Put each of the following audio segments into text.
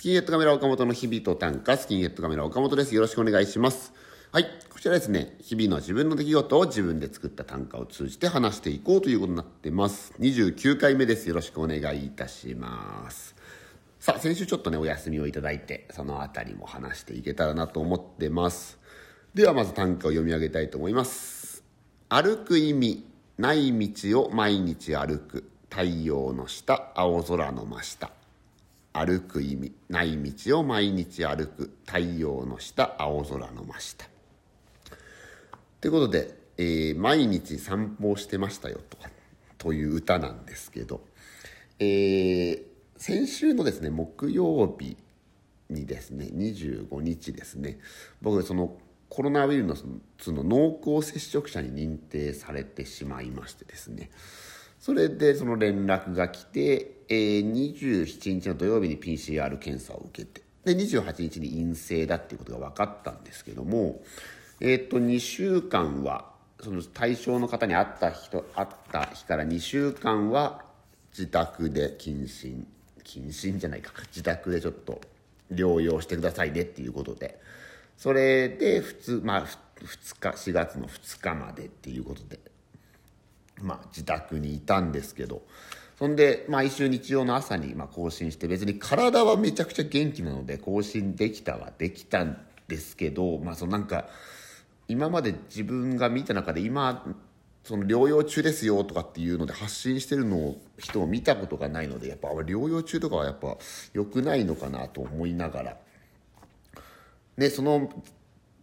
スキンヘッドカメラ岡本の日々と短歌、スキンヘッドカメラ岡本です。よろしくお願いします。はい、こちらですね、日々の自分の出来事を自分で作った短歌を通じて話していこうということになってます。29回目です。よろしくお願いいたします。さあ、先週ちょっとね、お休みをいただいて、そのあたりも話していけたらなと思ってます。ではまず短歌を読み上げたいと思います。歩く意味、ない道を毎日歩く。太陽の下、青空の真下。歩く意味、ない道を毎日歩く。太陽の下、青空の真下。ということで、毎日散歩をしてましたよという歌なんですけど、先週のですね、木曜日にですね、25日ですね、僕そのコロナウイルスの濃厚接触者に認定されてしまいましてですね、それでその連絡が来て、27日の土曜日に PCR 検査を受けて、で28日に陰性だっていうことが分かったんですけども、2週間はその対象の方に会った日から2週間は自宅で自宅でちょっと療養してくださいねっていうことで、それで4月の2日までっていうことで、自宅にいたんですけど、そんで毎週日曜の朝に更新して、別に体はめちゃくちゃ元気なので更新できたんですけど、そのなんか今まで自分が見た中で、今その療養中ですよとかっていうので発信してるのを人を見たことがないので、やっぱ療養中とかはやっぱ良くないのかなと思いながら、でその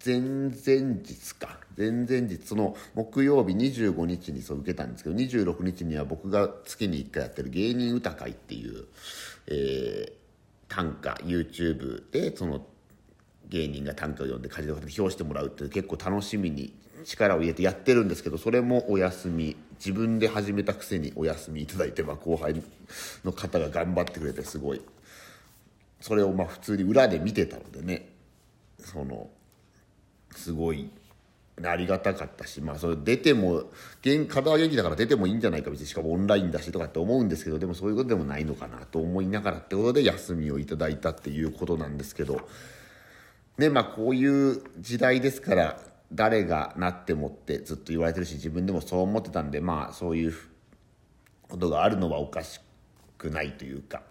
前々日、その木曜日25日にそう受けたんですけど、26日には僕が月に1回やってる芸人歌会っていう、短歌 YouTube でその芸人が短歌を読んで歌人の方に評してもらうっていう、結構楽しみに力を入れてやってるんですけど、それもお休み、自分で始めたくせにお休みいただいて、後輩の方が頑張ってくれて、すごいそれを普通に裏で見てたのでね、そのすごいありがたかったし、それ出ても体は元気だから出てもいいんじゃないか、別にしかもオンラインだしとかって思うんですけど、でもそういうことでもないのかなと思いながらってことで休みをいただいたっていうことなんですけどね。こういう時代ですから、誰がなってもってずっと言われてるし、自分でもそう思ってたんで、そういうことがあるのはおかしくないというか、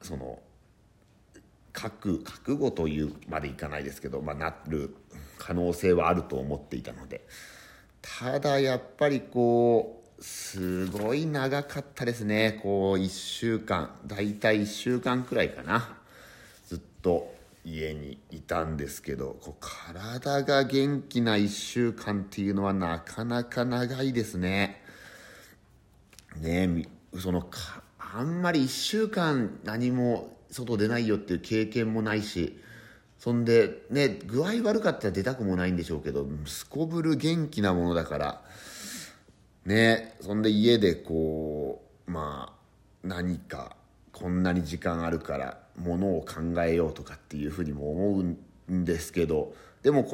その覚悟というまでいかないですけど、なる可能性はあると思っていたので、ただやっぱりすごい長かったですね。1週間、だいたい1週間くらいかな、ずっと家にいたんですけど、体が元気な1週間っていうのはなかなか長いですね。あんまり1週間何も外出ないよっていう経験もないし、そんでね、具合悪かったら出たくもないんでしょうけど、すこぶる元気なものだからね。そんで家で何かこんなに時間あるからものを考えようとかっていうふうにも思うんですけど、でも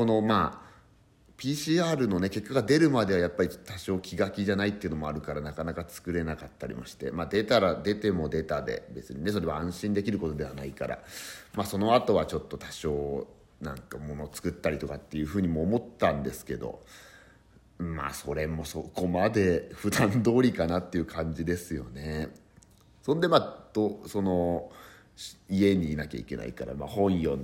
PCR のね、結果が出るまではやっぱり多少気が気じゃないっていうのもあるから、なかなか作れなかったりもして、出たら出ても出たで別にね、それは安心できることではないから、その後はちょっと多少なんかものを作ったりとかっていうふうにも思ったんですけど、それもそこまで普段通りかなっていう感じですよね。そんでその家にいなきゃいけないから、本読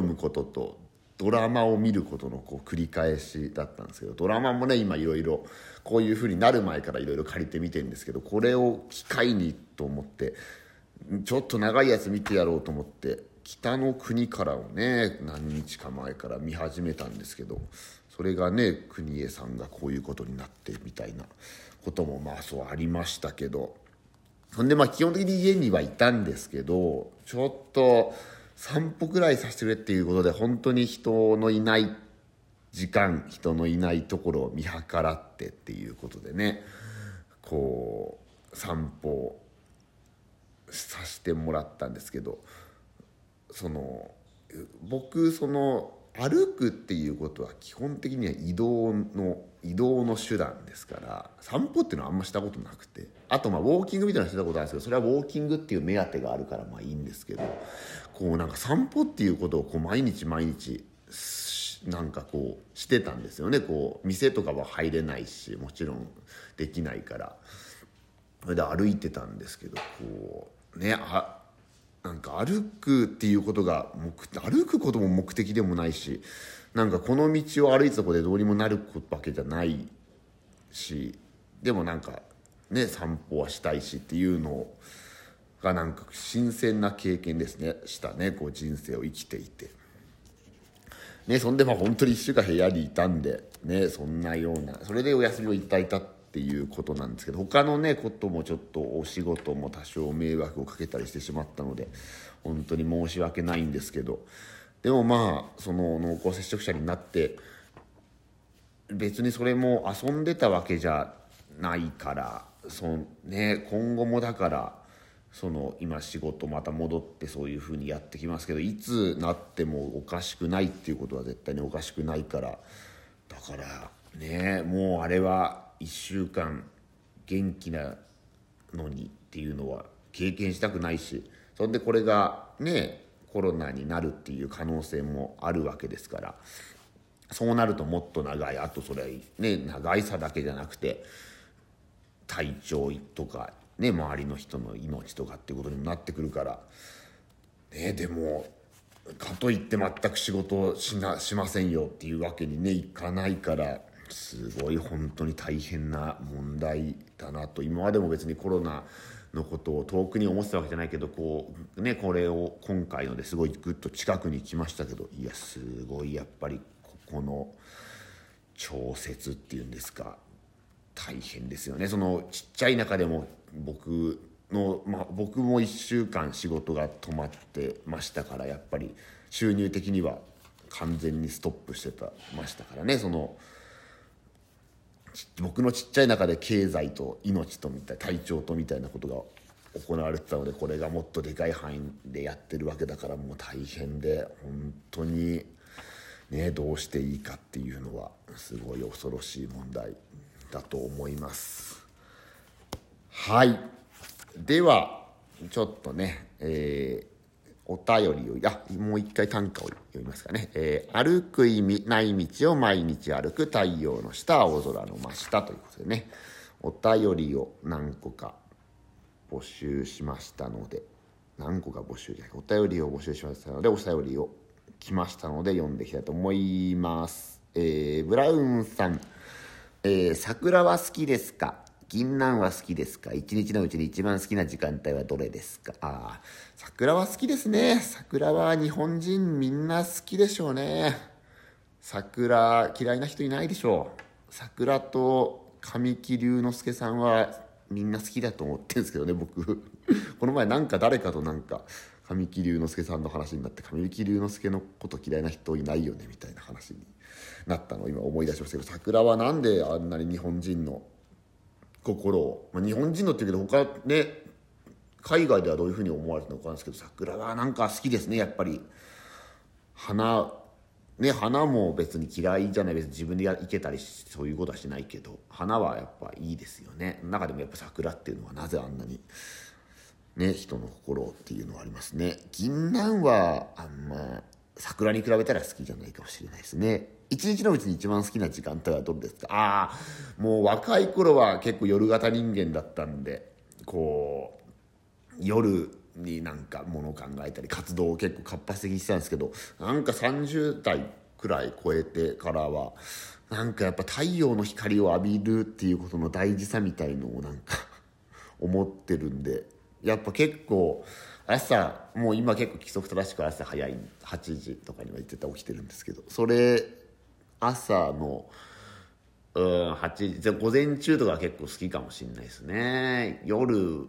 むこととドラマを見ることの繰り返しだったんですけど、ドラマもね、今いろいろこういう風になる前からいろいろ借りて見てるんですけど、これを機会にと思ってちょっと長いやつ見てやろうと思って、北の国からをね、何日か前から見始めたんですけど、それがね、国枝さんがこういうことになってみたいなこともそうありましたけど、そんで基本的に家にはいたんですけど、ちょっと散歩くらいさせてくれっていうことで、本当に人のいない時間、人のいないところを見計らってっていうことでね、散歩させてもらったんですけど、僕歩くっていうことは基本的には移動の移動の手段ですから、散歩っていうのはあんましたことなくて、あとまあウォーキングみたいなのしてたことあるんですけど、それはウォーキングっていう目当てがあるからまあいいんですけど、こうなんか散歩っていうことをこう毎日なんかこうしてたんですよね。こう店とかは入れないし、もちろんできないから、それで歩いてたんですけど、こうね、なんか歩くっていうことが歩くことも目的でもないし、なんかこの道を歩いてたことでどうにもなるわけじゃないし、でもなんかね散歩はしたいしっていうのがなんか新鮮な経験ですね、したね、こう人生を生きていてね。そんでまあ本当に1週間部屋にいたんでね、そんなような、それでお休みをいただいたっていうことなんですけど、他のねこともちょっとお仕事も多少迷惑をかけたりしてしまったので本当に申し訳ないんですけど、でもまあその濃厚接触者になって別にそれも遊んでたわけじゃないから、ね、今後もだからその今仕事また戻ってそういう風にやってきますけど、いつなってもおかしくないっていうことは絶対におかしくないから、だからね、もうあれは1週間元気なのにっていうのは経験したくないし、そんでこれがねコロナになるっていう可能性もあるわけですから、そうなるともっと長い、あとそれね長い差だけじゃなくて体調とかね周りの人の命とかっていうことにもなってくるからね。でもかといって全く仕事をしませんよっていうわけにねいかないから、すごい本当に大変な問題だなと。今までも別にコロナのことを遠くに思ってたわけじゃないけど、こうねこれを今回のですごいグッと近くに来ましたけど、いやすごいやっぱりここの調節っていうんですか、大変ですよね。そのちっちゃい中でも僕も1週間仕事が止まってましたから、やっぱり収入的には完全にストップしてましたからね。その僕のちっちゃい中で経済と命とみたい体調とみたいなことが行われてたので、これがもっとでかい範囲でやってるわけだから、もう大変で本当にねどうしていいかっていうのはすごい恐ろしい問題だと思います。はい、ではちょっとね、お便りをもう一回短歌を読みますかね、歩く意味ない道を毎日歩く太陽の下青空の真下ということでね、お便りを何個か募集しましたので、お便りを募集しましたので、お便りを来ましたので読んでいきたいと思います。ブラウンさん、桜は好きですか？銀杏は好きですか？一日のうちに一番好きな時間帯はどれですか？桜は好きですね。桜は日本人みんな好きでしょうね。桜嫌いな人いないでしょう。桜と神木隆之介さんはみんな好きだと思ってるんですけどね、僕この前誰かと神木隆之介さんの話になって、神木隆之介のこと嫌いな人いないよねみたいな話になったのを今思い出しましたけど、桜はなんであんなに日本人の心を、日本人のっていうけど他ね海外ではどういうふうに思われてるのかなんですけど、桜は好きですね。やっぱり花も別に嫌いじゃない、別に自分で生けたりそういうことはしないけど、花はやっぱいいですよね。中でもやっぱ桜っていうのはなぜあんなにね人の心をっていうのはありますね。銀杏はあんま桜に比べたら好きじゃないかもしれないですね。一日のうちに一番好きな時間帯はどれですか？もう若い頃は結構夜型人間だったんで、こう夜に物を考えたり活動を結構活発的にしてたんですけど、30代くらい超えてからはやっぱ太陽の光を浴びるっていうことの大事さみたいのを思ってるんで、やっぱ結構朝もう今結構規則正しく朝早い8時とかには絶対起きてるんですけど、それ朝の8時午前中とかは結構好きかもしれないですね。夜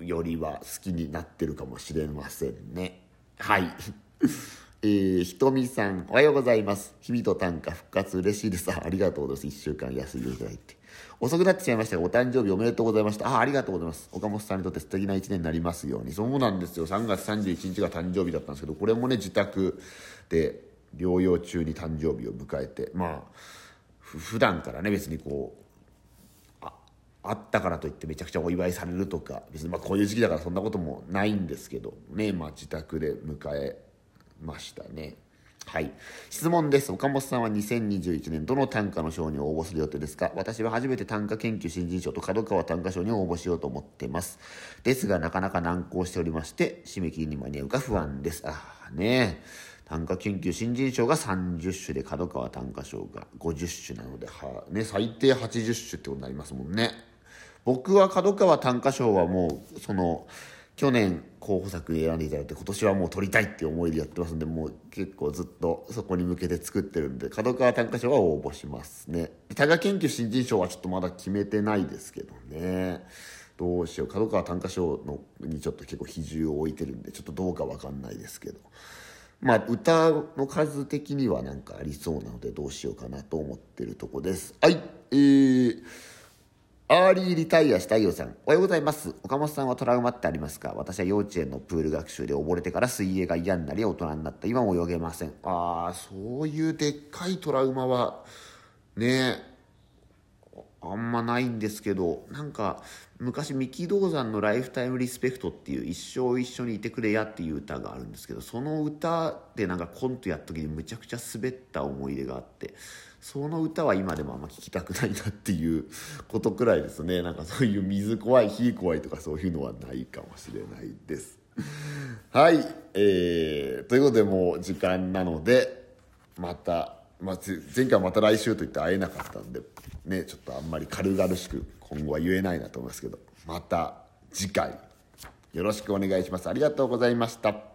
よりは好きになってるかもしれませんね。はいひとみさん、おはようございます。日々と短歌復活嬉しいです。ありがとうございます。1週間休みいただいて遅くなってしまいましたが、お誕生日おめでとうございました。ありがとうございます。岡本さんにとって素敵な1年になりますように。そうなんですよ、3月31日が誕生日だったんですけど、これもね自宅で療養中に誕生日を迎えて、まあ普段からね別にこうあったからといってめちゃくちゃお祝いされるとか、別にまあこういう時期だからそんなこともないんですけどね、まあ自宅で迎えましたね。はい、質問です。岡本さんは2021年どの短歌の賞に応募する予定ですか？私は初めて短歌研究新人賞と角川短歌賞に応募しようと思ってます。ですがなかなか難航しておりまして、締め切りに間に合うか不安です。ねえ、短歌研究新人賞が30種で角川短歌賞が50種なので、ね、最低80種ってことになりますもんね。僕は角川短歌賞はもうその去年候補作選んでいただいて、今年はもう取りたいっていう思いでやってますんで、もう結構ずっとそこに向けて作ってるんで、角川短歌賞は応募しますね。短歌研究新人賞はちょっとまだ決めてないですけどね、どうしよう。角川短歌賞のにちょっと結構比重を置いてるんで、ちょっとどうか分かんないですけど、まあ歌の数的にはなんかありそうなのでどうしようかなと思ってるとこです。はい、アーリーリタイアしたいよさん、おはようございます。岡本さんはトラウマってありますか？私は幼稚園のプール学習で溺れてから水泳が嫌になり大人になった。今も泳げません。そういうでっかいトラウマはねあんまないんですけど、なんか昔三木道山のライフタイムリスペクトっていう一生一緒にいてくれやっていう歌があるんですけど、その歌でなんかコントやった時にむちゃくちゃ滑った思い出があって、その歌は今でもあんま聞きたくないなっていうことくらいですね。なんかそういう水怖い火怖いとかそういうのはないかもしれないですはい、ということでもう時間なので、また、前回はまた来週といって会えなかったんでね、ちょっとあんまり軽々しく今後は言えないなと思いますけど、また次回よろしくお願いします。ありがとうございました。